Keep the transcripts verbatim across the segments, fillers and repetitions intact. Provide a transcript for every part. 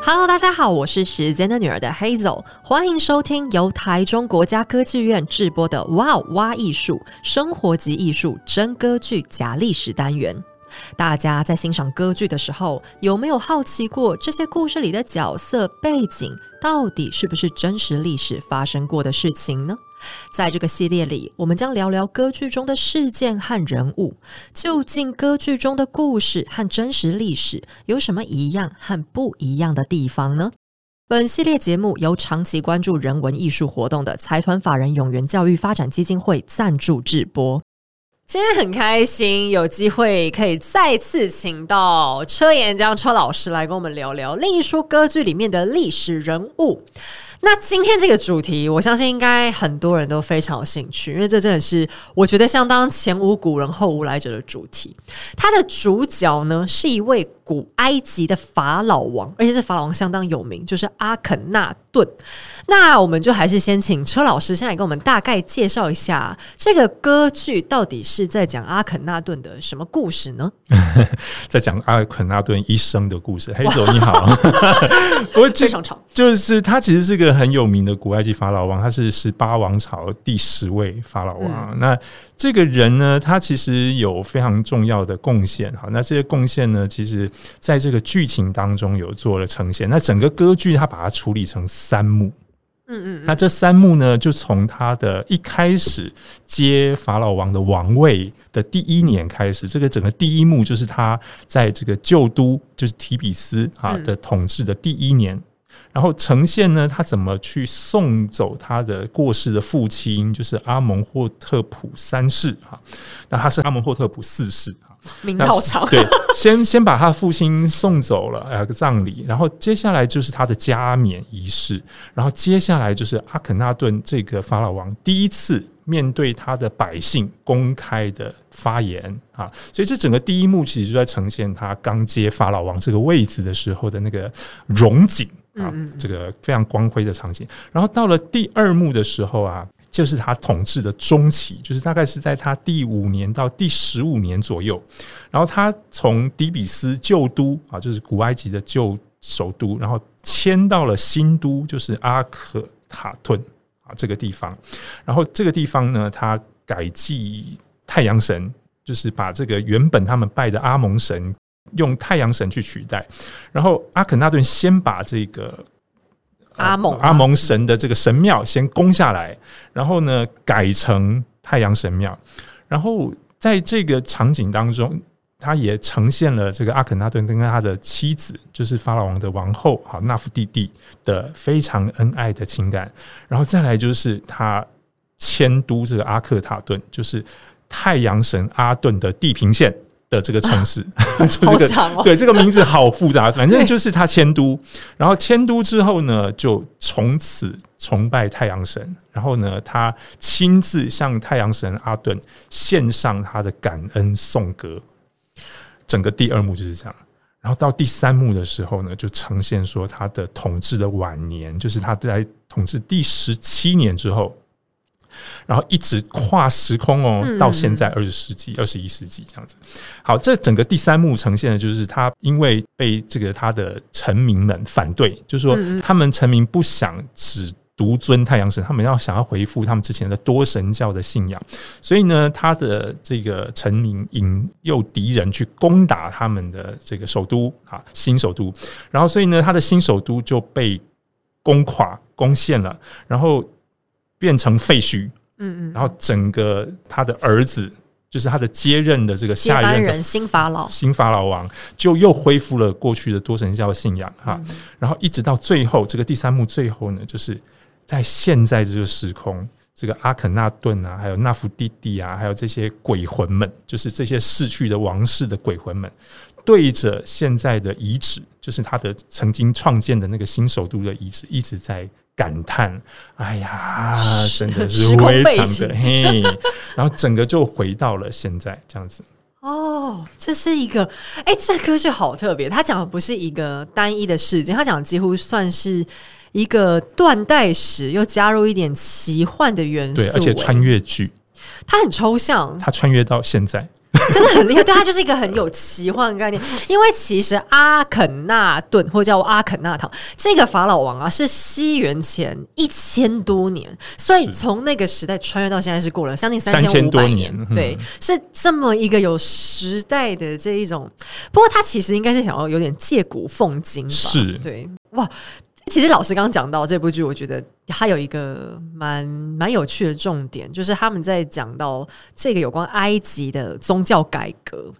Hello， 大家好，我是时间的女儿的 Hazel， 欢迎收听由台中国家歌剧院制播的哇哦哇艺术生活及艺术真歌剧假历史单元。大家在欣赏歌剧的时候，有没有好奇过这些故事里的角色背景到底是不是真实历史发生过的事情呢？在这个系列里，我们将聊聊歌剧中的事件和人物，究竟歌剧中的故事和真实历史有什么一样和不一样的地方呢？本系列节目由长期关注人文艺术活动的财团法人永源教育发展基金会赞助制播。今天很开心有机会可以再次请到车延江车老师来跟我们聊聊另一出歌剧里面的历史人物。那今天这个主题，我相信应该很多人都非常有兴趣，因为这真的是我觉得相当前无古人后无来者的主题。它的主角呢，是一位古埃及的法老王，而且这法老王相当有名，就是阿肯纳顿。那我们就还是先请车老师先来跟我们大概介绍一下这个歌剧到底是在讲阿肯纳顿的什么故事呢？在讲阿肯纳顿一生的故事。Hazel 你好，非常长，就是他其实是个很有名的古埃及法老王，他是十八王朝第十位法老王。嗯、那这个人呢，他其实有非常重要的贡献。好，那这些贡献呢，其实在这个剧情当中有做了呈现。那整个歌剧它把它处理成三幕，嗯嗯，那这三幕呢，就从他的一开始接法老王的王位的第一年开始，这个整个第一幕就是他在这个旧都就是提比斯啊的统治的第一年。嗯，然后呈现呢，他怎么去送走他的过世的父亲，就是阿蒙霍特普三世哈。那他是阿蒙霍特普四世哈，名字好长。对，先先把他的父亲送走了，呃，葬礼。然后接下来就是他的加冕仪式。然后接下来就是阿肯纳顿这个法老王第一次面对他的百姓公开的发言啊，所以这整个第一幕其实就在呈现他刚接法老王这个位置的时候的那个荣景。啊，这个非常光辉的场景。然后到了第二幕的时候啊，就是他统治的中期，就是大概是在他第五年到第十五年左右。然后他从底比斯旧都啊，就是古埃及的旧首都，然后迁到了新都，就是阿克塔顿啊这个地方。然后这个地方呢，他改祭太阳神，就是把这个原本他们拜的阿蒙神，用太阳神去取代。然后阿肯纳顿先把这个阿蒙、啊、阿蒙神的这个神庙先攻下来，然后呢改成太阳神庙。然后在这个场景当中，他也呈现了这个阿肯纳顿跟他的妻子，就是法老王的王后好纳芙蒂蒂的非常恩爱的情感。然后再来就是他迁都这个阿克塔顿，就是太阳神阿顿的地平线的这个城市。啊，就是這個，好长哦。对，这个名字好复杂。反正就是他迁都，然后迁都之后呢，就从此崇拜太阳神。然后呢，他亲自向太阳神阿顿献上他的感恩颂歌。整个第二幕就是这样。然后到第三幕的时候呢，就呈现说他的统治的晚年，就是他在统治第十七年之后，然后一直跨时空哦，到现在二十世纪、二十一世纪这样子。好，这整个第三幕呈现的就是他因为被这个他的臣民们反对，就是说他们臣民不想只独尊太阳神，他们要想要回复他们之前的多神教的信仰，所以呢，他的这个臣民引诱敌人去攻打他们的这个首都啊，新首都。然后，所以呢，他的新首都就被攻垮、攻陷了，然后变成废墟。嗯嗯，然后整个他的儿子，就是他的接任的这个下一任的人新法老新法老王，就又恢复了过去的多神教信仰哈。嗯，然后一直到最后，这个第三幕最后呢，就是在现在这个时空，这个阿肯纳顿啊，还有纳芙蒂蒂啊，还有这些鬼魂们，就是这些逝去的王室的鬼魂们，对着现在的遗址，就是他的曾经创建的那个新首都的遗址，一直在感叹，哎呀，真的是非常的嘿，然后整个就回到了现在这样子。哦，这是一个，哎，这歌剧好特别，它讲的不是一个单一的事件，它讲的几乎算是一个断代史，又加入一点奇幻的元素，对，而且穿越剧，它很抽象，它穿越到现在。真的很厉害，对，他就是一个很有奇幻概念。因为其实阿肯纳顿或叫阿肯纳堂这个法老王啊，是西元前一千多年，所以从那个时代穿越到现在是过了将近三千五百年，嗯，对，是这么一个有时代的这一种。不过他其实应该是想要有点借古奉今吧，是，对，哇。其实老师刚刚讲到这部剧，我觉得它有一个蛮蛮有趣的重点，就是他们在讲到这个有关埃及的宗教改革。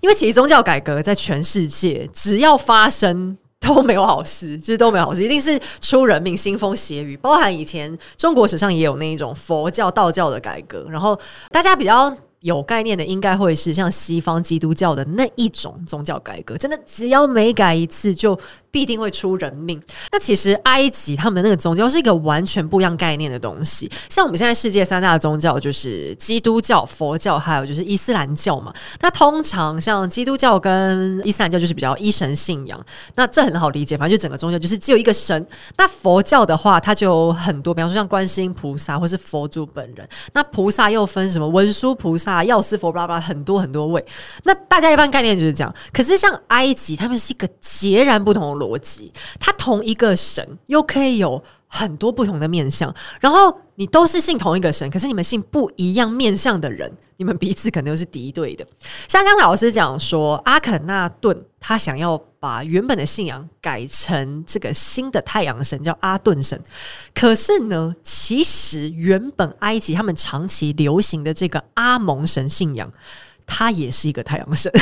因为其实宗教改革在全世界只要发生都没有好事，就是都没有好事，一定是出人命、腥风血雨。包含以前中国史上也有那一种佛教、道教的改革，然后大家比较有概念的应该会是像西方基督教的那一种宗教改革，真的只要每改一次就必定会出人命。那其实埃及他们的那个宗教是一个完全不一样概念的东西，像我们现在世界三大宗教就是基督教、佛教还有就是伊斯兰教嘛。那通常像基督教跟伊斯兰教就是比较一神信仰，那这很好理解，反正就整个宗教就是只有一个神。那佛教的话它就有很多，比方说像观世音菩萨或是佛祖本人，那菩萨又分什么文殊菩萨、药师佛巴拉很多很多位，那大家一般概念就是这样。可是像埃及他们是一个截然不同的逻辑，它同一个神又可以有很多不同的面向，然后你都是信同一个神，可是你们信不一样面向的人，你们彼此可能又是敌对的。像刚才老师讲说阿肯纳顿他想要把原本的信仰改成这个新的太阳神叫阿顿神，可是呢其实原本埃及他们长期流行的这个阿蒙神信仰他也是一个太阳神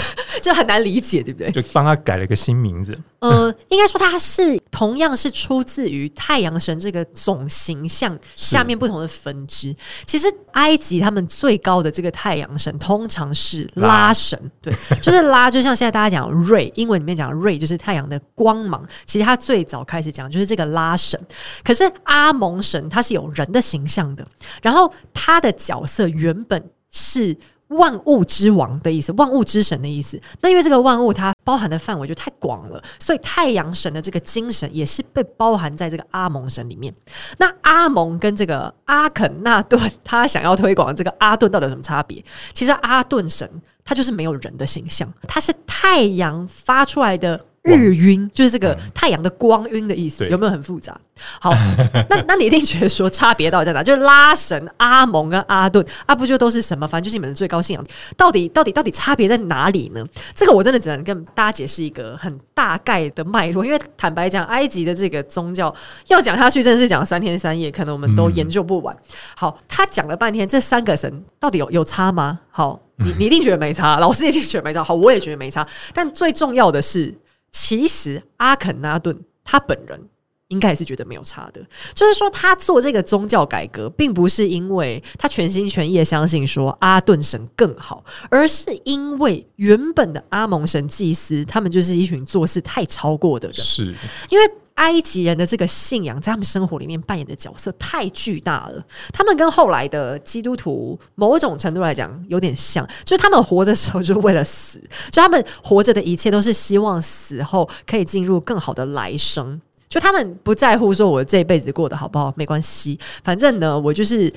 就很难理解，对不对？就帮他改了个新名字。呃，应该说他是同样是出自于太阳神这个总形象下面不同的分支。其实埃及他们最高的这个太阳神通常是拉神，拉，对，就是拉，就像现在大家讲瑞，英文里面讲瑞就是太阳的光芒，其实他最早开始讲就是这个拉神。可是阿蒙神他是有人的形象的，然后他的角色原本是万物之王的意思，万物之神的意思。那因为这个万物它包含的范围就太广了，所以太阳神的这个精神也是被包含在这个阿蒙神里面。那阿蒙跟这个阿肯纳顿他想要推广的这个阿顿到底有什么差别？其实阿顿神他就是没有人的形象，他是太阳发出来的日晕，就是这个太阳的光晕的意思，有没有很复杂？好，那那你一定觉得说差别到底在哪？就是拉神、阿蒙跟阿顿啊，不就都是什么？反正就是你们的最高信仰，到底到底到底差别在哪里呢？这个我真的只能跟大家解释一个很大概的脉络，因为坦白讲，埃及的这个宗教要讲下去，真的是讲三天三夜，可能我们都研究不完。嗯、好，他讲了半天，这三个神到底有有差吗？好，你你一定觉得没差，老师一定觉得没差，好，我也觉得没差。但最重要的是，其实阿肯纳顿他本人应该也是觉得没有差的，就是说他做这个宗教改革并不是因为他全心全意的相信说阿顿神更好，而是因为原本的阿蒙神祭司他们就是一群做事太超过的人，是因为埃及人的这个信仰在他们生活里面扮演的角色太巨大了，他们跟后来的基督徒某种程度来讲有点像，就是他们活的时候就为了死，就他们活着的一切都是希望死后可以进入更好的来生，就他们不在乎说我这一辈子过得好不好，没关系，反正呢我就是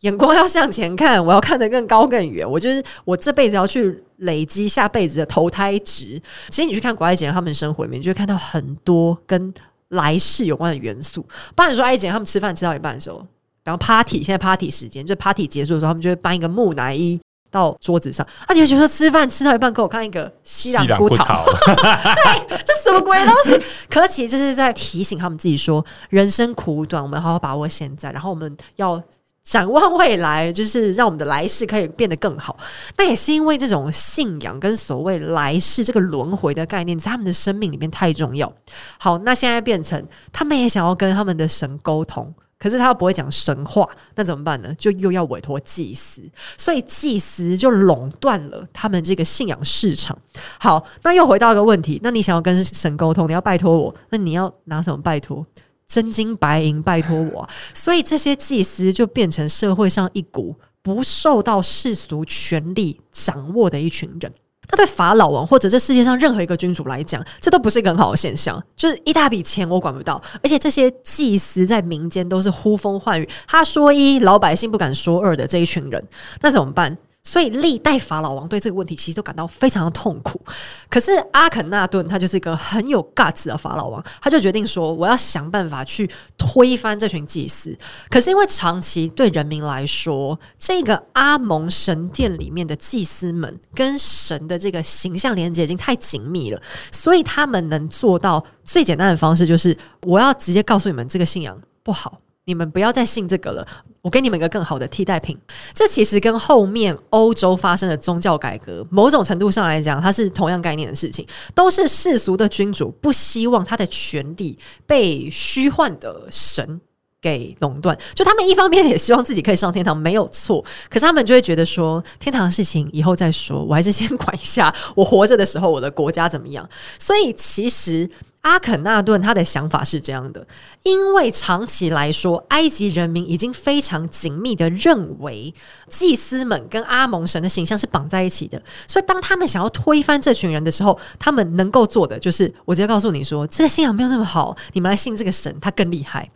眼光要向前看，我要看得更高更远，我就是我这辈子要去累积下辈子的投胎值。其实你去看古埃及人他们生活里面，你就会看到很多跟来世有关的元素，不然说埃及人他们吃饭吃到一半的时候，然后 party， 现在 party 时间，就 party 结束的时候，他们就会搬一个木乃伊到桌子上啊！你会觉得说吃饭吃到一半，给我看一个西朗骨头，对，这什么鬼东西？可其实这是在提醒他们自己说，人生苦短，我们好好把握现在，然后我们要展望未来，就是让我们的来世可以变得更好。那也是因为这种信仰跟所谓来世这个轮回的概念在他们的生命里面太重要。好，那现在变成他们也想要跟他们的神沟通，可是他又不会讲神话，那怎么办呢？就又要委托祭司，所以祭司就垄断了他们这个信仰市场。好，那又回到一个问题，那你想要跟神沟通，你要拜托我，那你要拿什么拜托？真金白银拜托我、啊、所以这些祭司就变成社会上一股不受到世俗权力掌握的一群人。那对法老王或者这世界上任何一个君主来讲，这都不是一个很好的现象，就是一大笔钱我管不到，而且这些祭司在民间都是呼风唤雨，他说一老百姓不敢说二的这一群人，那怎么办？所以历代法老王对这个问题其实都感到非常的痛苦。可是阿肯纳顿他就是一个很有 guts 的法老王，他就决定说我要想办法去推翻这群祭司。可是因为长期对人民来说，这个阿蒙神殿里面的祭司们跟神的这个形象连接已经太紧密了，所以他们能做到最简单的方式就是我要直接告诉你们这个信仰不好，你们不要再信这个了，我给你们一个更好的替代品。这其实跟后面欧洲发生的宗教改革某种程度上来讲，它是同样概念的事情，都是世俗的君主不希望他的权力被虚幻的神给垄断。就他们一方面也希望自己可以上天堂没有错，可是他们就会觉得说天堂的事情以后再说，我还是先管一下我活着的时候我的国家怎么样。所以其实阿肯纳顿他的想法是这样的，因为长期来说埃及人民已经非常紧密的认为祭司们跟阿蒙神的形象是绑在一起的，所以当他们想要推翻这群人的时候，他们能够做的就是我直接告诉你说这个信仰没有那么好，你们来信这个神他更厉害。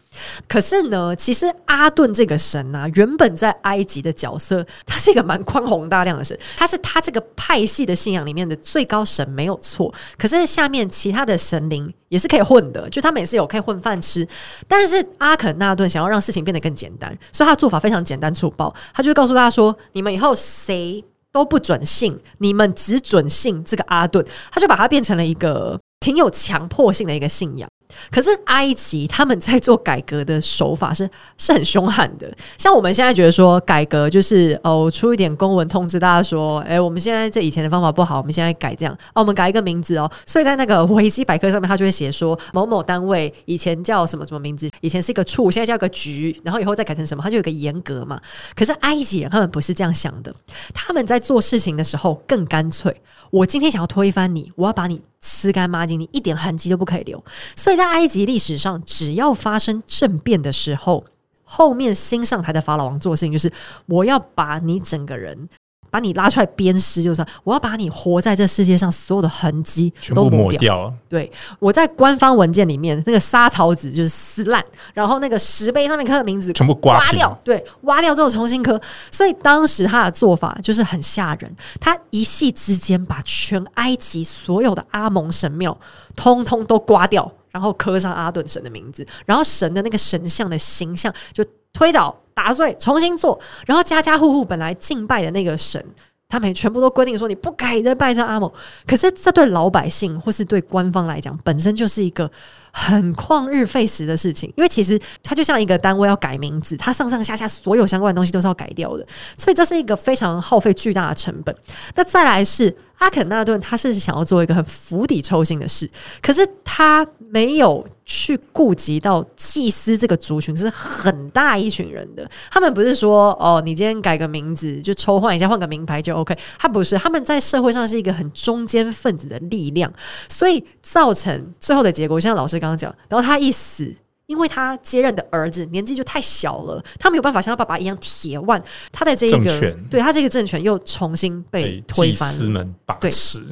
可是呢，其实阿顿这个神啊，原本在埃及的角色他是一个蛮宽宏大量的神，他是他这个派系的信仰里面的最高神没有错，可是下面其他的神灵也是可以混的，就他们也是有可以混饭吃。但是阿肯纳顿想要让事情变得更简单，所以他的做法非常简单粗暴，他就告诉大家说你们以后谁都不准信，你们只准信这个阿顿。他就把它变成了一个挺有强迫性的一个信仰。可是埃及他们在做改革的手法是是很凶悍的，像我们现在觉得说改革就是哦出一点公文通知大家说，哎、欸，我们现在这以前的方法不好，我们现在改这样哦，我们改一个名字哦。所以在那个维基百科上面，他就会写说某某单位以前叫什么什么名字，以前是一个处，现在叫一个局，然后以后再改成什么，他就有一个严格嘛。可是埃及人他们不是这样想的，他们在做事情的时候更干脆。我今天想要推翻你，我要把你吃干抹净，你一点痕迹都不可以留。所以在埃及历史上，只要发生政变的时候，后面新上台的法老王做事情就是我要把你整个人把你拉出来鞭尸，就是我要把你活在这世界上所有的痕迹都抹掉，全部抹掉。对，我在官方文件里面那个沙草纸就是撕烂，然后那个石碑上面刻的名字全部刮掉，对，挖掉之后重新刻。所以当时他的做法就是很吓人，他一夕之间把全埃及所有的阿蒙神庙通通都刮掉，然后刻上阿顿神的名字，然后神的那个神像的形象就推倒打碎重新做，然后家家户户本来敬拜的那个神他们全部都规定说你不该再拜这阿蒙。可是这对老百姓或是对官方来讲本身就是一个很旷日费时的事情，因为其实它就像一个单位要改名字，它上上下下所有相关的东西都是要改掉的，所以这是一个非常耗费巨大的成本。那再来是阿肯纳顿他是想要做一个很釜底抽薪的事，可是他没有去顾及到祭司这个族群是很大一群人的。他们不是说哦，你今天改个名字就抽换一下换个名牌就 OK， 他不是，他们在社会上是一个很中间分子的力量，所以造成最后的结果像老师刚刚讲，然后他一死，因为他接任的儿子年纪就太小了，他没有办法像他爸爸一样铁腕，他的这一个对他这个政权又重新被推翻了，祭司们把持。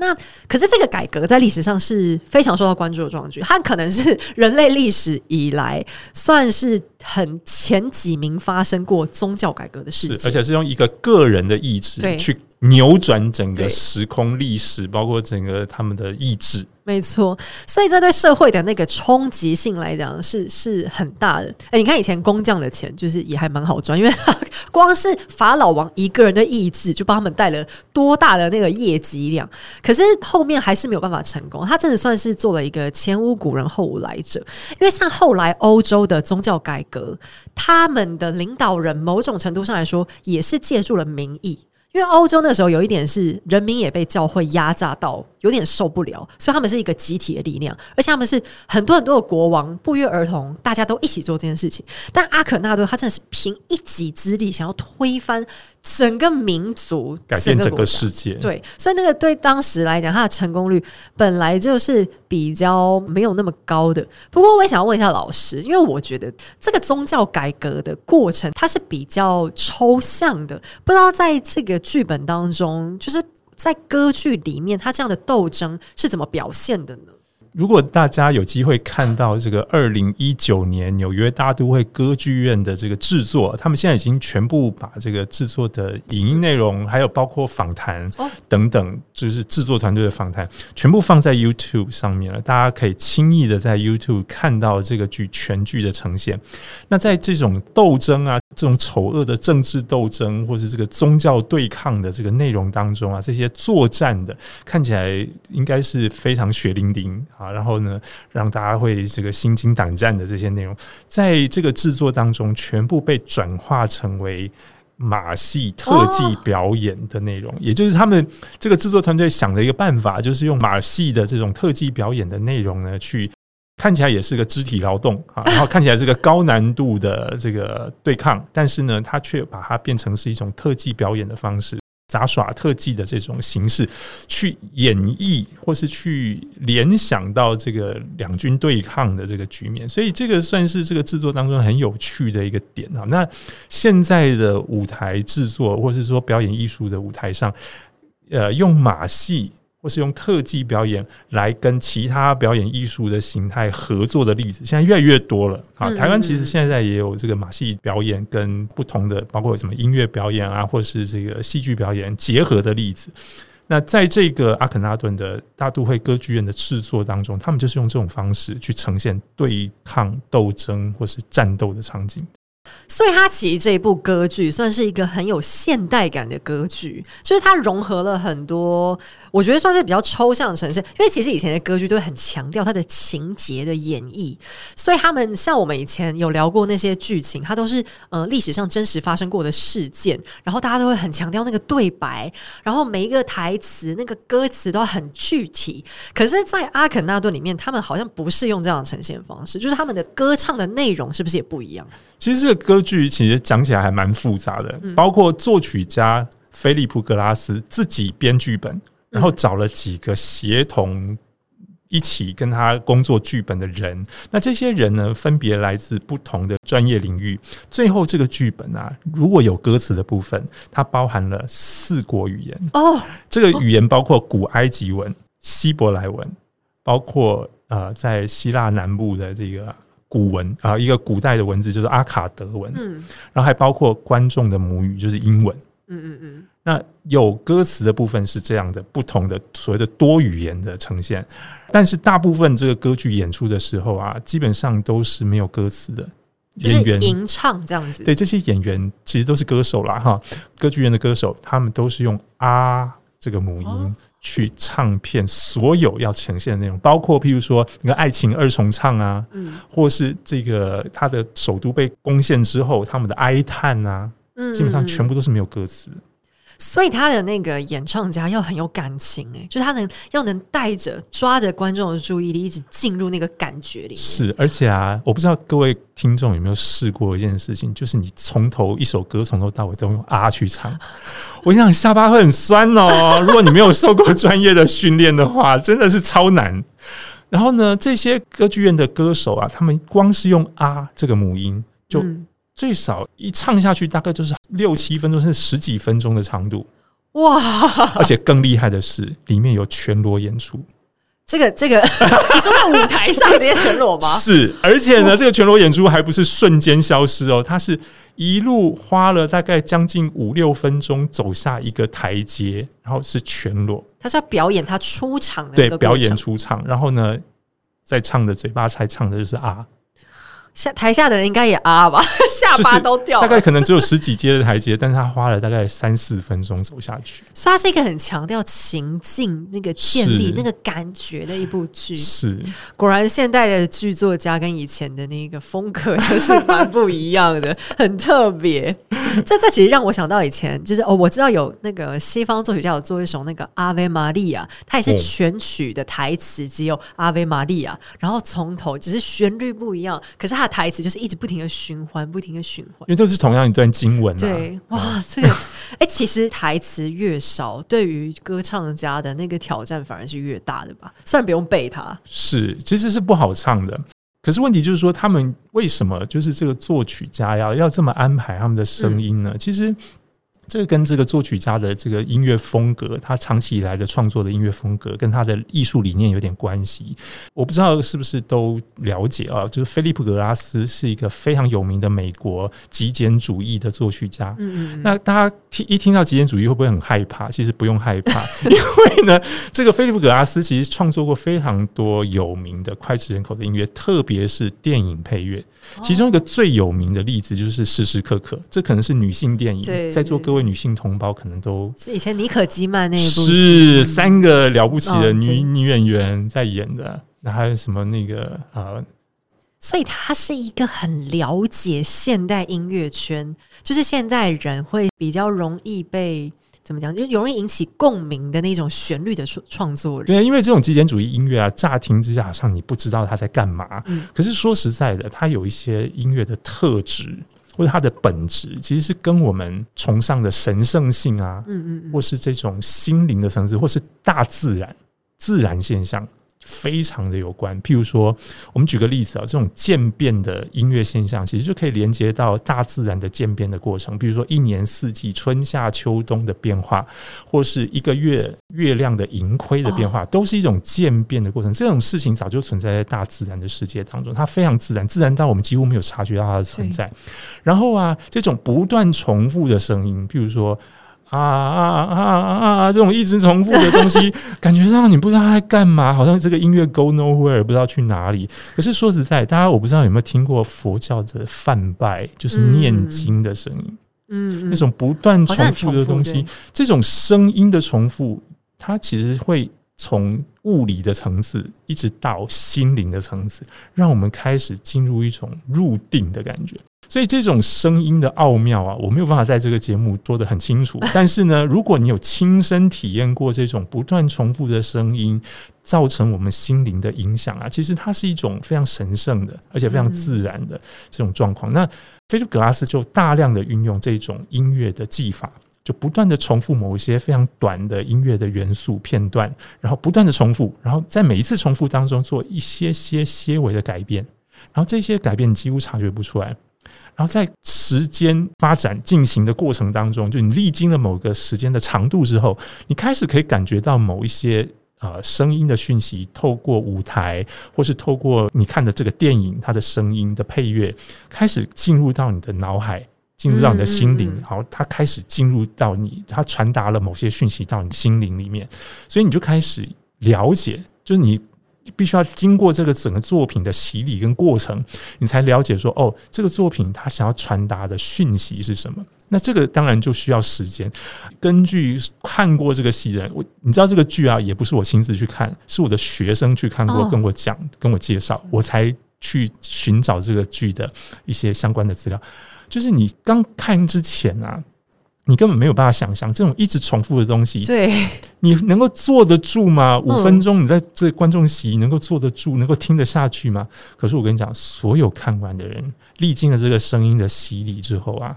那可是这个改革在历史上是非常受到关注的壮举，它可能是人类历史以来算是很前几名发生过宗教改革的事情，而且是用一个个人的意志去扭转整个时空历史，包括整个他们的意志。没错，所以这对社会的那个冲击性来讲 是, 是很大的、欸、你看以前工匠的钱就是也还蛮好赚，因为光是法老王一个人的意志就帮他们带了多大的那个业绩量。可是后面还是没有办法成功，他真的算是做了一个前无古人后无来者。因为像后来欧洲的宗教改革，他们的领导人某种程度上来说也是借助了民意，因为欧洲那时候有一点是人民也被教会压榨到有点受不了，所以他们是一个集体的力量，而且他们是很多很多的国王不约而同大家都一起做这件事情。但阿肯纳顿他真的是凭一己之力想要推翻整个民族，改变整个世界。对，所以那个对当时来讲他的成功率本来就是比较没有那么高的。不过我也想要问一下老师，因为我觉得这个宗教改革的过程它是比较抽象的，不知道在这个剧本当中，就是在歌剧里面它这样的斗争是怎么表现的呢？如果大家有机会看到这个二零一九年纽约大都会歌剧院的这个制作，他们现在已经全部把这个制作的影音内容还有包括访谈等等、哦、就是制作团队的访谈全部放在 YouTube 上面了，大家可以轻易的在 YouTube 看到这个剧全剧的呈现。那在这种斗争啊，这种丑恶的政治斗争或是这个宗教对抗的这个内容当中啊，这些作战的看起来应该是非常血淋淋啊，然后呢让大家会这个心惊胆战的这些内容，在这个制作当中全部被转化成为马戏特技表演的内容、哦、也就是他们这个制作团队想了一个办法，就是用马戏的这种特技表演的内容呢，去看起来也是个肢体劳动、啊、然后看起来是个高难度的这个对抗，但是呢他却把它变成是一种特技表演的方式，杂耍特技的这种形式去演绎或是去联想到这个两军对抗的这个局面，所以这个算是这个制作当中很有趣的一个点啊。那现在的舞台制作或是说表演艺术的舞台上，呃，用马戏或是用特技表演来跟其他表演艺术的形态合作的例子现在越来越多了、啊、台湾其实现在也有这个马戏表演跟不同的包括什么音乐表演啊，或是这个戏剧表演结合的例子。那在这个阿肯纳顿的大都会歌剧院的制作当中，他们就是用这种方式去呈现对抗斗争或是战斗的场景。所以它其实这部歌剧算是一个很有现代感的歌剧，就是它融合了很多我觉得算是比较抽象的呈现，因为其实以前的歌剧都很强调它的情节的演绎，所以他们像我们以前有聊过那些剧情，它都是呃历史上真实发生过的事件，然后大家都会很强调那个对白，然后每一个台词那个歌词都很具体。可是在阿肯纳顿里面，他们好像不是用这样的呈现方式，就是他们的歌唱的内容是不是也不一样？其实这个歌剧其实讲起来还蛮复杂的、嗯、包括作曲家菲利普·格拉斯自己编剧本，然后找了几个协同一起跟他工作剧本的人，那这些人呢分别来自不同的专业领域，最后这个剧本啊如果有歌词的部分，它包含了四国语言、哦、这个语言包括古埃及文、希伯来文，包括、呃、在希腊南部的这个古文啊、呃，一个古代的文字就是阿卡德文、嗯、然后还包括观众的母语就是英文。嗯嗯嗯。那有歌词的部分是这样的不同的所谓的多语言的呈现，但是大部分这个歌剧演出的时候啊，基本上都是没有歌词的，演员吟唱这样子。对，这些演员其实都是歌手啦哈，歌剧院的歌手他们都是用啊这个母音。哦，去唱片所有要呈现的内容，包括譬如说那个爱情二重唱啊、嗯、或是这个他的首都被攻陷之后他们的哀叹啊、嗯、基本上全部都是没有歌词。所以他的那个演唱家要很有感情、欸、就是他能要能带着抓着观众的注意力一直进入那个感觉里面。是，而且啊我不知道各位听众有没有试过一件事情，就是你从头一首歌从头到尾都用啊去唱，我想下巴会很酸哦如果你没有受过专业的训练的话真的是超难。然后呢这些歌剧院的歌手啊，他们光是用啊这个母音就、嗯最少一唱下去大概就是六七分钟甚至十几分钟的长度。哇，而且更厉害的是里面有全裸演出。这个这个你说在舞台上直接全裸吗？是，而且呢这个全裸演出还不是瞬间消失哦，它是一路花了大概将近五六分钟走下一个台阶，然后是全裸。它是要表演它出场的那个过程。对，表演出场，然后呢再唱的嘴巴才唱的就是啊。下台下的人应该也啊吧，下巴都掉了，就是大概可能只有十几阶的台阶但是他花了大概三四分钟走下去。所以他是一个很强调情境那个建立那个感觉的一部剧。是，果然现代的剧作家跟以前的那个风格就是蛮不一样的很特别。这这其实让我想到以前就是哦，我知道有那个西方作曲家有做一首那个阿维玛利亚，它也是全曲的台词只有阿维玛利亚，然后从头只是旋律不一样，可是他的台词就是一直不停的循环不停的循环，因为都是同样一段经文、啊、对，哇、嗯、这个哎、欸，其实台词越少对于歌唱家的那个挑战反而是越大的吧，虽然不用背它，是其实是不好唱的。可是问题就是说他们为什么就是这个作曲家要要这么安排他们的声音呢、嗯、其实这个跟这个作曲家的这个音乐风格，他长期以来的创作的音乐风格跟他的艺术理念有点关系。我不知道是不是都了解啊，就是菲利普·格拉斯是一个非常有名的美国极简主义的作曲家。嗯嗯，那大家一听到极简主义会不会很害怕？其实不用害怕，因为呢，这个菲利普·格拉斯其实创作过非常多有名的脍炙人口的音乐，特别是电影配乐。其中一个最有名的例子就是《时时刻刻》，这可能是女性电影，在座各位女性同胞可能都是以前妮可基曼那一部，是三个了不起的女、哦、女演员在演的，那还有什么那个呃。所以他是一个很了解现代音乐圈，就是现代人会比较容易被怎么讲，就容易引起共鸣的那种旋律的创作人。对，因为这种极简主义音乐啊，乍听之下好像你不知道他在干嘛、嗯、可是说实在的，他有一些音乐的特质或者它的本质其实是跟我们崇尚的神圣性啊，嗯嗯嗯，或是这种心灵的层次，或是大自然自然现象非常的有关。譬如说我们举个例子啊，这种渐变的音乐现象其实就可以连接到大自然的渐变的过程，比如说一年四季春夏秋冬的变化，或是一个月月亮的盈亏的变化、哦、都是一种渐变的过程。这种事情早就存在在大自然的世界当中，它非常自然，自然到我们几乎没有察觉到它的存在。然后啊，这种不断重复的声音，譬如说啊啊啊啊啊！这种一直重复的东西，感觉上你不知道他在干嘛，好像这个音乐 go nowhere， 不知道去哪里。可是说实在，大家我不知道有没有听过佛教的梵拜，就是念经的声音，嗯，那种不断重复的东西，这种声音的重复，它其实会从物理的层次一直到心灵的层次，让我们开始进入一种入定的感觉。所以这种声音的奥妙啊，我没有办法在这个节目说得很清楚，但是呢，如果你有亲身体验过这种不断重复的声音造成我们心灵的影响啊，其实它是一种非常神圣的而且非常自然的这种状况、嗯、那菲利普·格拉斯就大量的运用这种音乐的技法，就不断的重复某一些非常短的音乐的元素片段，然后不断的重复，然后在每一次重复当中做一些些些微的改变，然后这些改变几乎察觉不出来，然后在时间发展进行的过程当中，就你历经了某个时间的长度之后，你开始可以感觉到某一些呃声音的讯息，透过舞台或是透过你看的这个电影，它的声音的配乐开始进入到你的脑海，进入到你的心灵，然后它开始进入到你，它传达了某些讯息到你心灵里面，所以你就开始了解，就是你必须要经过这个整个作品的洗礼跟过程，你才了解说哦，这个作品它想要传达的讯息是什么。那这个当然就需要时间。根据看过这个戏的人，我你知道这个剧啊，也不是我亲自去看，是我的学生去看过，跟我讲、哦、跟我介绍，我才去寻找这个剧的一些相关的资料。就是你刚看之前啊，你根本没有办法想象这种一直重复的东西，对，你能够坐得住吗？五分钟你在这观众席能够坐得住、嗯、能够听得下去吗？可是我跟你讲，所有看完的人历经了这个声音的洗礼之后啊，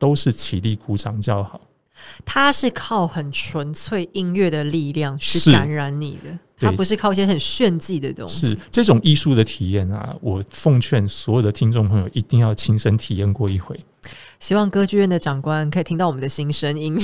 都是起立鼓掌叫好。他是靠很纯粹音乐的力量去感染你的，它不是靠一些很炫技的东西。是这种艺术的体验啊，我奉劝所有的听众朋友一定要亲身体验过一回。希望歌剧院的长官可以听到我们的心声，引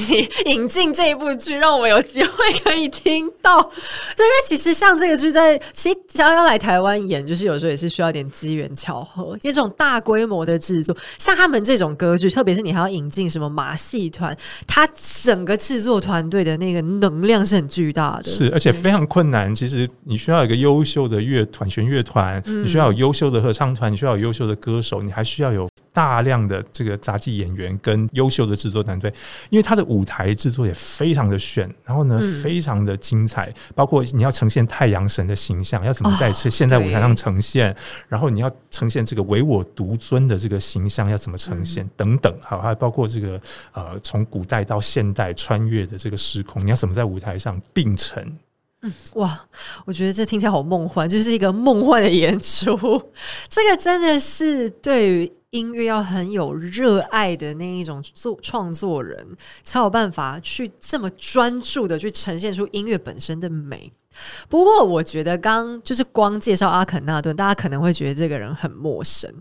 引进这一部剧，让我们有机会可以听到。对，因为其实像这个剧在其实想要来台湾演，就是有时候也是需要一点机缘巧合，因为这种大规模的制作，像他们这种歌剧，特别是你还要引进什么马戏团，它整个制作团队的那个能量是很巨大的，是而且非常困难。其实你需要有一个优秀的乐团弦乐团，你需要有优秀的合唱团，你需要有优秀的歌手，你还需要有大量的这个杂技演员跟优秀的制作团队，因为他的舞台制作也非常的炫，然后呢、嗯、非常的精彩，包括你要呈现太阳神的形象要怎么在现在舞台上呈现、哦、然后你要呈现这个唯我独尊的这个形象要怎么呈现、嗯、等等，好，还包括这个呃从古代到现代穿越的这个时空，你要怎么在舞台上并成。嗯，哇，我觉得这听起来好梦幻，就是一个梦幻的演出。这个真的是对于音乐要很有热爱的那一种做创作人才有办法去这么专注的去呈现出音乐本身的美。不过我觉得刚就是光介绍阿肯纳顿，大家可能会觉得这个人很陌生，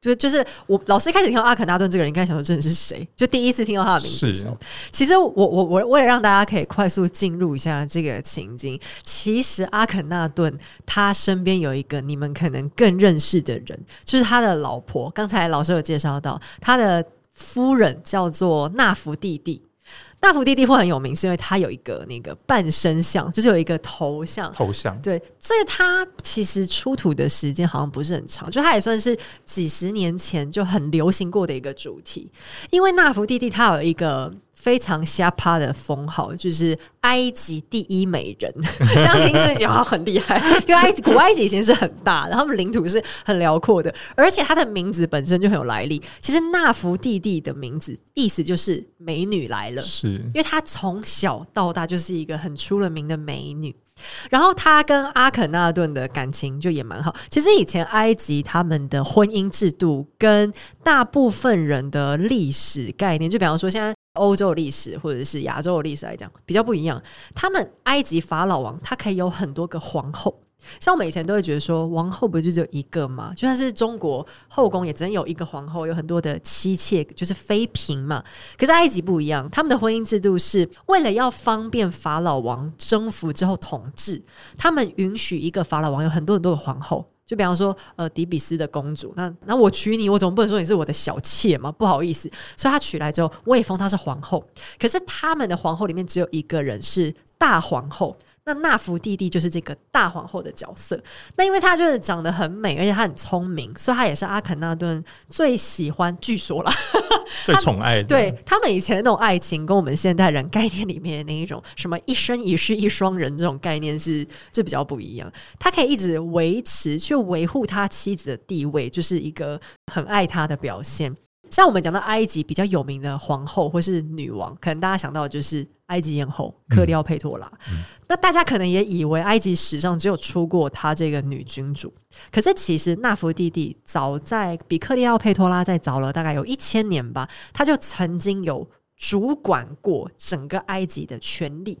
就就是我老师一开始听到阿肯纳顿这个人应该想说这人是谁，就第一次听到他的名字的时候，其实我我我为了让大家可以快速进入一下这个情境，其实阿肯纳顿他身边有一个你们可能更认识的人，就是他的老婆，刚才老师有介绍到他的夫人叫做纳福弟弟。纳福弟弟会很有名是因为他有一个那个半身像，就是有一个头像，头像对，这个他其实出土的时间好像不是很长，就他也算是几十年前就很流行过的一个主题。因为纳福弟弟他有一个非常瞎趴的封号，就是埃及第一美人这样听起来很厉害，因为埃及古埃及以前是很大的，他们领土是很辽阔的，而且他的名字本身就很有来历。其实纳福弟弟的名字意思就是美女来了，是因为他从小到大就是一个很出了名的美女。然后他跟阿肯纳顿的感情就也蛮好。其实以前埃及他们的婚姻制度跟大部分人的历史概念，就比方说现在欧洲历史或者是亚洲历史来讲比较不一样。他们埃及法老王他可以有很多个皇后，像我们以前都会觉得说王后不就只有一个吗？就算是中国后宫也只能有一个皇后，有很多的妻妾就是妃嫔嘛。可是埃及不一样，他们的婚姻制度是为了要方便法老王征服之后统治，他们允许一个法老王有很多很多个皇后。就比方说呃，底比斯的公主，那那我娶你我总不能说你是我的小妾嘛，不好意思。所以她娶来之后我也封她是皇后，可是他们的皇后里面只有一个人是大皇后，那纳福弟弟就是这个大皇后的角色。那因为她就是长得很美而且她很聪明，所以她也是阿肯纳顿最喜欢，据说啦最宠爱的。对，他们以前的那种爱情跟我们现代人概念里面的那一种什么一生一世一双人这种概念是就比较不一样。他可以一直维持去维护他妻子的地位，就是一个很爱他的表现。像我们讲到埃及比较有名的皇后或是女王，可能大家想到的就是埃及艳后克利奥佩托拉、嗯嗯、那大家可能也以为埃及史上只有出过她这个女君主，可是其实纳福弟弟早在比克利奥佩托拉再早了大概有一千年吧，他就曾经有主管过整个埃及的权力。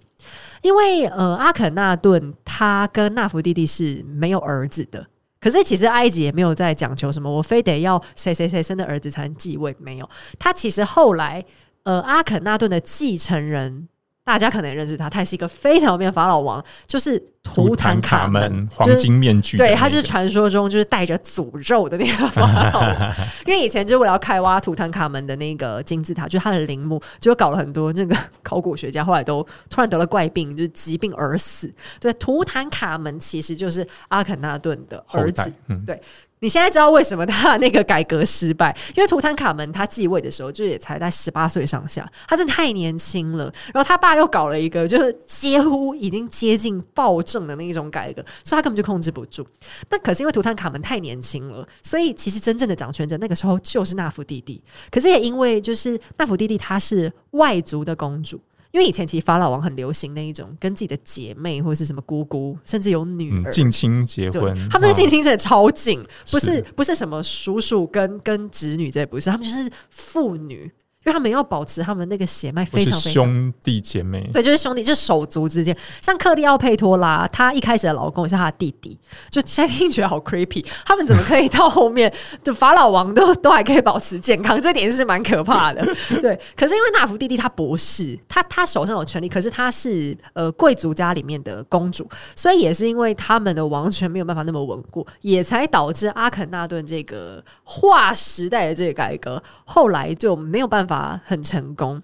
因为呃，阿肯纳顿他跟纳福弟弟是没有儿子的，可是其实埃及也没有在讲求什么我非得要谁谁谁生的儿子才能继位，没有。他其实后来呃，阿肯纳顿的继承人大家可能也认识他，他也是一个非常有名的法老王，就是图坦卡门黄金面具、那個就是、对，他就是传说中就是带着诅咒的那个法老王因为以前就为了要开挖图坦卡门的那个金字塔，就是他的陵墓，就搞了很多那个考古学家后来都突然得了怪病，就是疾病而死。对，图坦卡门其实就是阿肯纳顿的儿子、嗯、对，你现在知道为什么他那个改革失败，因为图坦卡门他继位的时候就也才在十八岁上下，他真的太年轻了，然后他爸又搞了一个就是几乎已经接近暴政的那一种改革，所以他根本就控制不住。那可是因为图坦卡门太年轻了，所以其实真正的掌权者那个时候就是纳福弟弟。可是也因为就是纳福弟弟她是外族的公主，因为以前其实法老王很流行那一种跟自己的姐妹或是什么姑姑甚至有女儿近、嗯、亲结婚，他们的近亲真的超近、哦、不是不是什么叔叔跟跟侄女，这不是，他们就是父女，因为他们要保持他们那个血脉非常非常，兄弟姐妹，对，就是兄弟，就是手足之间。像克利奥佩托拉她一开始的老公是她的弟弟，就现在听觉得好 creepy， 他们怎么可以到后面就法老王都都还可以保持健康，这点是蛮可怕的对，可是因为纳福弟弟他不是，他他手上有权力，可是他是呃贵族家里面的公主，所以也是因为他们的王权没有办法那么稳固，也才导致阿肯纳顿这个划时代的这个改革后来就没有办法很成功。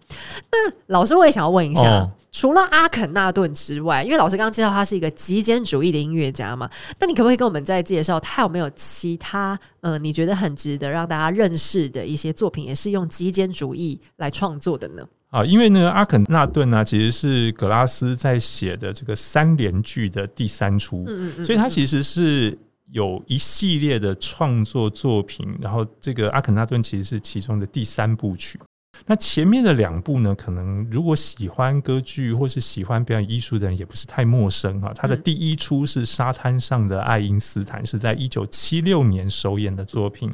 那老师我也想要问一下、哦、除了阿肯纳顿之外，因为老师刚刚介绍他是一个极简主义的音乐家嘛，那你可不可以跟我们再介绍他有没有其他、呃、你觉得很值得让大家认识的一些作品也是用极简主义来创作的呢？啊、因为呢阿肯纳顿呢、啊、其实是格拉斯在写的这个三联剧的第三出，嗯嗯嗯嗯，所以他其实是有一系列的创作作品，然后这个阿肯纳顿其实是其中的第三部曲。那前面的两部呢，可能如果喜欢歌剧或是喜欢表演艺术的人也不是太陌生啊。他的第一出是《沙滩上的爱因斯坦》，是在一九七六年首演的作品。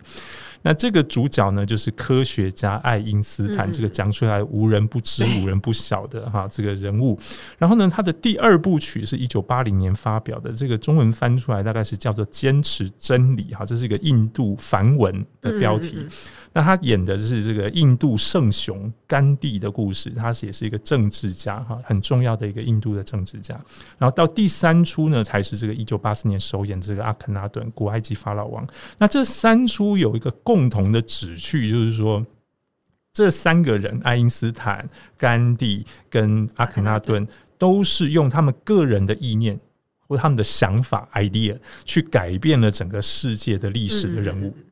那这个主角呢，就是科学家爱因斯坦，嗯嗯，这个讲出来无人不知无人不晓的哈这个人物。然后呢，他的第二部曲是一九八零年发表的，这个中文翻出来大概是叫做《坚持真理》哈，这是一个印度梵文的标题。嗯嗯嗯，那他演的是这个印度圣雄甘地的故事，他也是一个政治家哈，很重要的一个印度的政治家。然后到第三出呢，才是这个一九八四年首演这个《阿肯纳顿：古埃及法老王》。那这三出有一个共同的旨趣，就是说这三个人爱因斯坦、甘地跟阿肯纳顿都是用他们个人的意念或他们的想法 idea 去改变了整个世界的历史的人物、嗯，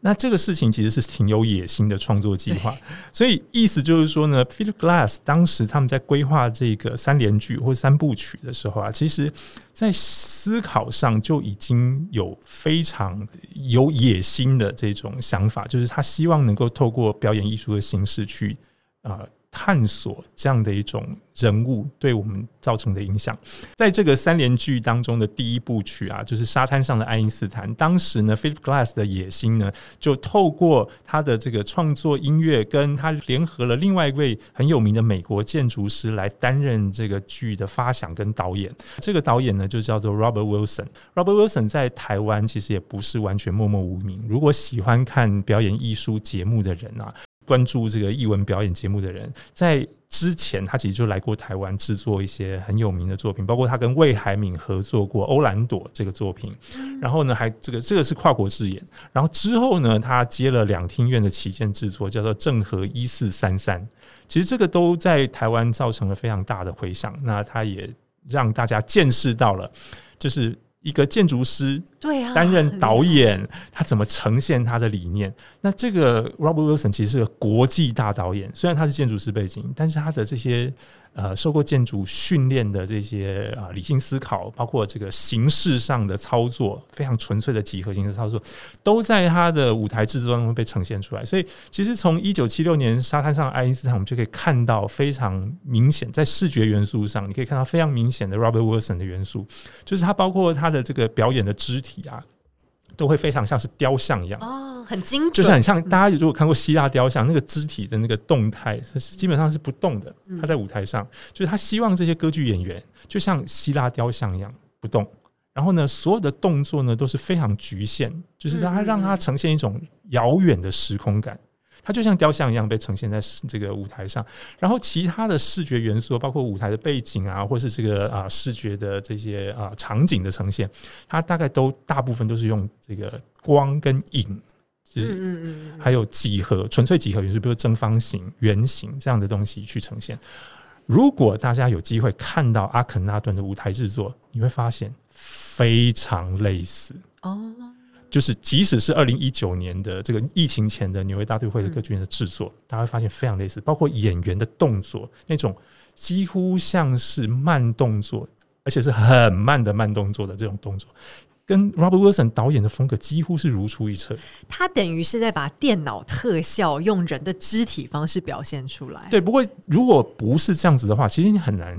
那这个事情其实是挺有野心的创作计划。所以意思就是说呢， Philip Glass 当时他们在规划这个三连剧或三部曲的时候啊，其实在思考上就已经有非常有野心的这种想法，就是他希望能够透过表演艺术的形式去呃探索这样的一种人物对我们造成的影响。在这个三联剧当中的第一部曲啊，就是《沙滩上的爱因斯坦》，当时呢 Philip Glass 的野心呢，就透过他的这个创作音乐，跟他联合了另外一位很有名的美国建筑师来担任这个剧的发想跟导演。这个导演呢就叫做 Robert Wilson。 Robert Wilson 在台湾其实也不是完全默默无名，如果喜欢看表演艺术节目的人啊，关注这个艺文表演节目的人，在之前他其实就来过台湾制作一些很有名的作品，包括他跟魏海敏合作过《欧兰朵》这个作品，然后呢还这个这个是跨国制演，然后之后呢他接了两厅院的旗舰制作，叫做《郑和一四三三》，其实这个都在台湾造成了非常大的回响。那他也让大家见识到了，就是一个建筑师担任导演、啊、他怎么呈现他的理念。那这个 Robert Wilson 其实是个国际大导演，虽然他是建筑师背景，但是他的这些呃受过建筑训练的这些、呃、理性思考，包括这个形式上的操作，非常纯粹的几何形式操作，都在他的舞台制作中被呈现出来。所以其实从一九七六年沙滩上的爱因斯坦，我们就可以看到非常明显，在视觉元素上你可以看到非常明显的 Robert Wilson 的元素，就是他包括他的这个表演的肢体啊，都会非常像是雕像一样、哦、很精准，就是很像大家如果看过希腊雕像、嗯、那个肢体的那个动态基本上是不动的，他在舞台上、嗯、就是他希望这些歌剧演员就像希腊雕像一样不动，然后呢所有的动作呢都是非常局限，就是他让他呈现一种遥远的时空感，它就像雕像一样被呈现在这个舞台上。然后其他的视觉元素，包括舞台的背景啊，或是这个、呃、视觉的这些、呃、场景的呈现，它大概都大部分都是用这个光跟影，就是还有几何，纯粹几何元素，比如正方形、圆形这样的东西去呈现。如果大家有机会看到阿肯纳顿的舞台制作，你会发现非常类似哦。就是即使是二零一九年的这个疫情前的纽约大都会的歌剧院的制作、嗯、大家会发现非常类似，包括演员的动作，那种几乎像是慢动作，而且是很慢的慢动作的这种动作，跟 Robert Wilson 导演的风格几乎是如出一辙。他等于是在把电脑特效用人的肢体方式表现出来。对，不过如果不是这样子的话，其实你很难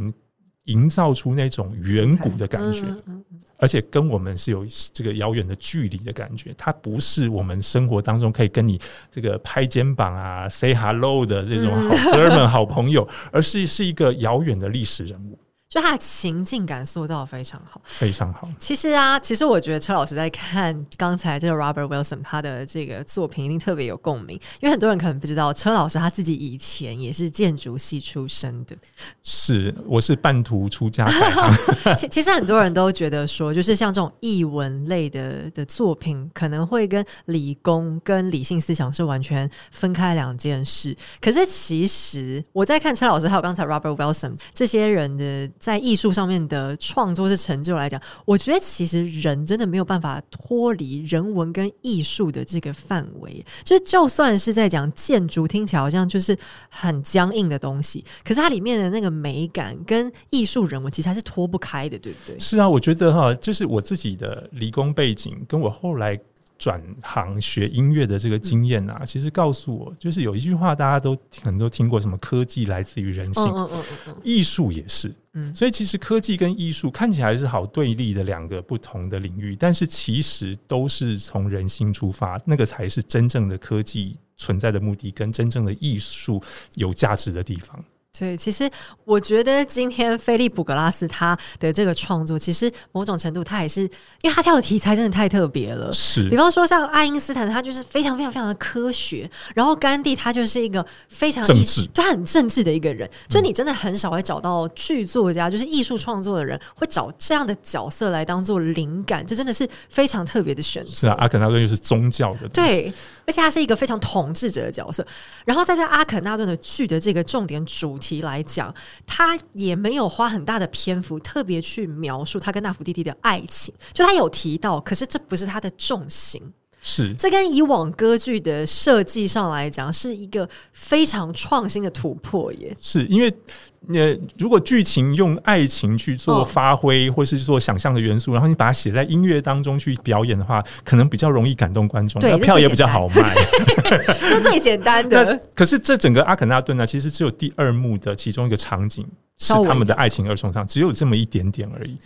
营造出那种远古的感觉、嗯嗯嗯、而且跟我们是有这个遥远的距离的感觉，它不是我们生活当中可以跟你这个拍肩膀啊 say hello 的这种好哥们好朋友、嗯、而是是一个遥远的历史人物，所以他的情境感塑造非常好，非常好。其实啊，其实我觉得车老师在看刚才这个 Robert Wilson 他的这个作品一定特别有共鸣，因为很多人可能不知道车老师他自己以前也是建筑系出身的。是，我是半途出家改行其实很多人都觉得说，就是像这种艺文类 的, 的作品可能会跟理工跟理性思想是完全分开两件事，可是其实我在看车老师还有刚才 Robert Wilson 这些人的在艺术上面的创作是成就来讲，我觉得其实人真的没有办法脱离人文跟艺术的这个范围。就就算是在讲建筑，听起来好像就是很僵硬的东西，可是它里面的那个美感跟艺术人文其实它是脱不开的，对不对？是啊，我觉得哈，就是我自己的理工背景跟我后来转行学音乐的这个经验啊，其实告诉我，就是有一句话大家都很多听过，什么科技来自于人性，嗯嗯嗯，艺术也是，嗯，所以其实科技跟艺术看起来是好对立的两个不同的领域，但是其实都是从人性出发，那个才是真正的科技存在的目的，跟真正的艺术有价值的地方。对，其实我觉得今天菲利普·格拉斯他的这个创作，其实某种程度他也是，因为他跳的题材真的太特别了。是，比方说像爱因斯坦，他就是非常非常非常的科学，然后甘地他就是一个非常政治，他很政治的一个人，所以你真的很少会找到剧作家，嗯、就是艺术创作的人会找这样的角色来当做灵感，这真的是非常特别的选择。是啊，阿肯纳顿又是宗教的，对。而且他是一个非常统治者的角色，然后在这阿肯纳顿的剧的这个重点主题来讲，他也没有花很大的篇幅特别去描述他跟纳芙蒂蒂的爱情，就他有提到，可是这不是他的重心，是这跟以往歌剧的设计上来讲是一个非常创新的突破耶。是因为呃、如果剧情用爱情去做发挥、哦、或是做想象的元素，然后你把它写在音乐当中去表演的话，可能比较容易感动观众，票也比较好卖，这最简单的。可是这整个阿肯纳顿呢，其实只有第二幕的其中一个场景是他们的爱情二重唱，只有这么一点点而已。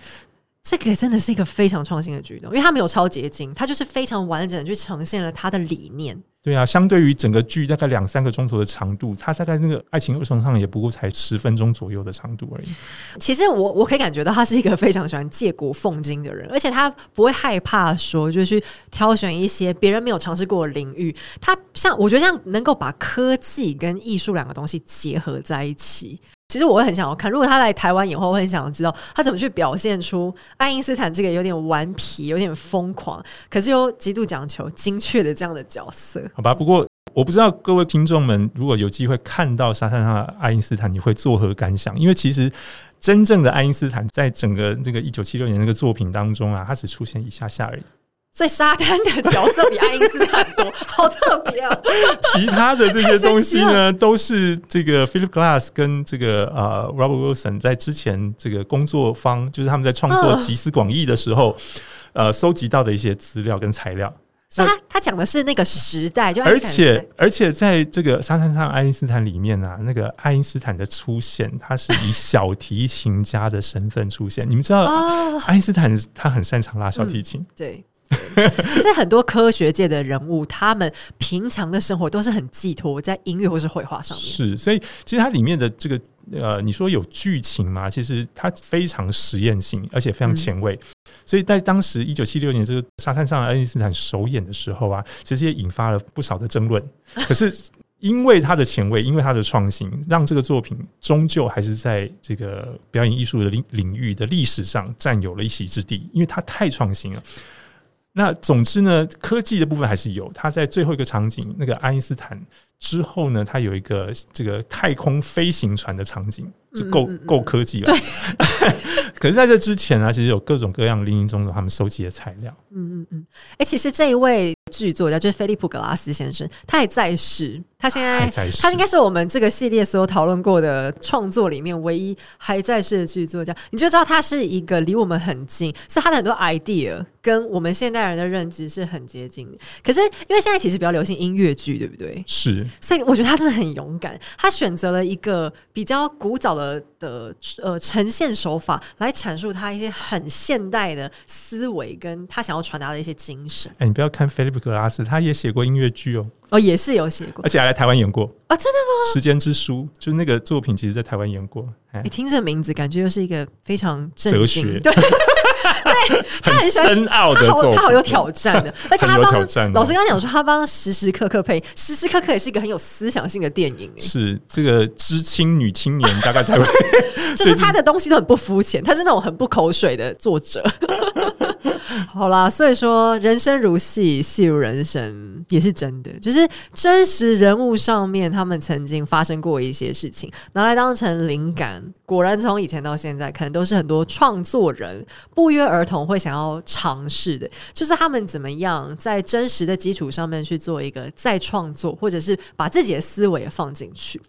这个真的是一个非常创新的举动，因为他没有超捷径，他就是非常完整的去呈现了他的理念。对啊，相对于整个剧大概两三个钟头的长度，他大概那个爱情二重唱也不过才十分钟左右的长度而已。其实我我可以感觉到他是一个非常喜欢借古讽今的人，而且他不会害怕说就是去挑选一些别人没有尝试过的领域。他像我觉得这样能够把科技跟艺术两个东西结合在一起。其实我会很想要看，如果他来台湾以后，我很想知道他怎么去表现出爱因斯坦这个有点顽皮、有点疯狂，可是又极度讲求精确的这样的角色。好吧，不过我不知道各位听众们，如果有机会看到沙滩上的爱因斯坦，你会作何感想？因为其实真正的爱因斯坦在整个这个一九七六年那个作品当中啊，他只出现一下下而已。所以沙滩的角色比爱因斯坦多，好特别啊！其他的这些东西呢，都是这个 Philip Glass 跟这个、呃、Robert Wilson 在之前这个工作方，就是他们在创作集思广益的时候，呃，收集到的一些资料跟材料。所以他他讲的是那个时代，就而且而且在这个沙滩上爱因斯坦里面啊，那个爱因斯坦的出现，他是以小提琴家的身份出现。你们知道、哦、爱因斯坦他很擅长拉小提琴，嗯、对。其实很多科学界的人物，他们平常的生活都是很寄托在音乐或是绘画上面。是，所以其实它里面的这个呃，你说有剧情嘛？其实它非常实验性，而且非常前卫。嗯、所以在当时一九七六年这个沙滩上的爱因斯坦首演的时候啊，其实也引发了不少的争论。可是因为它的前卫，因为它的创新，让这个作品终究还是在这个表演艺术的领域的历史上占有了一席之地，因为它太创新了。那总之呢，科技的部分还是有，他在最后一个场景，那个爱因斯坦之后呢，他有一个这个太空飞行船的场景，就够够、嗯嗯嗯、科技吧。可是在这之前啊，其实有各种各样林林总总他们收集的材料。嗯嗯嗯，欸，其实这一位剧作家就是菲利普·格拉斯先生，他也在世，他现在他应该是我们这个系列所有讨论过的创作里面唯一还在世的剧作家。你就知道他是一个离我们很近，所以他的很多 idea 跟我们现代人的认知是很接近的。可是因为现在其实比较流行音乐剧，对不对？是，所以我觉得他是很勇敢，他选择了一个比较古早的的呃呈现手法来阐述他一些很现代的思维跟他想要传达的一些精神。哎、欸，你不要看菲利普·格拉斯，他也写过音乐剧哦。哦，也是有写过，而且还来台湾演过啊、哦！真的吗？《时间之书》就是那个作品，其实在台湾演过。哎、欸，听这名字，感觉又是一个非常哲学，对，对，他很深奥的作品，他好有挑战的，而且他帮、哦、老师刚刚讲说，他帮时时刻刻配，时时刻刻也是一个很有思想性的电影。是这个知青女青年大概才会，就是他的东西都很不肤浅，他是那种很不口水的作者。好啦，所以说人生如戏，戏如人生也是真的，就是真实人物上面他们曾经发生过一些事情，拿来当成灵感。果然从以前到现在，可能都是很多创作人不约而同会想要尝试的，就是他们怎么样在真实的基础上面去做一个再创作，或者是把自己的思维也放进去。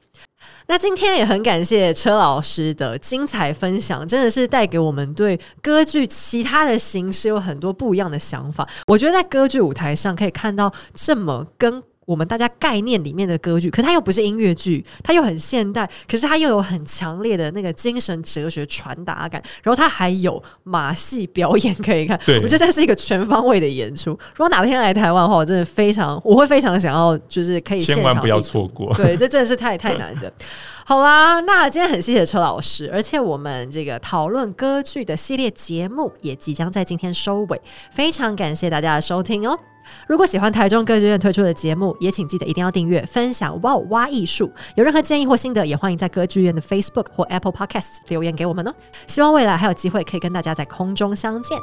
那今天也很感谢车老师的精彩分享，真的是带给我们对歌剧其他的形式有很多不一样的想法。我觉得在歌剧舞台上可以看到这么跟我们大家概念里面的歌剧，可它又不是音乐剧，它又很现代，可是它又有很强烈的那个精神哲学传达感，然后它还有马戏表演可以看，我觉得这是一个全方位的演出。如果哪天来台湾的话，我真的非常我会非常想要，就是可以现场，千万不要错过，对，这真的是太太难的。好啦，那今天很谢谢车老师，而且我们这个讨论歌剧的系列节目也即将在今天收尾，非常感谢大家的收听哦。如果喜欢台中歌剧院推出的节目，也请记得一定要订阅分享哇哇艺术，有任何建议或心得也欢迎在歌剧院的 Facebook 或 Apple Podcasts 留言给我们哦。希望未来还有机会可以跟大家在空中相见。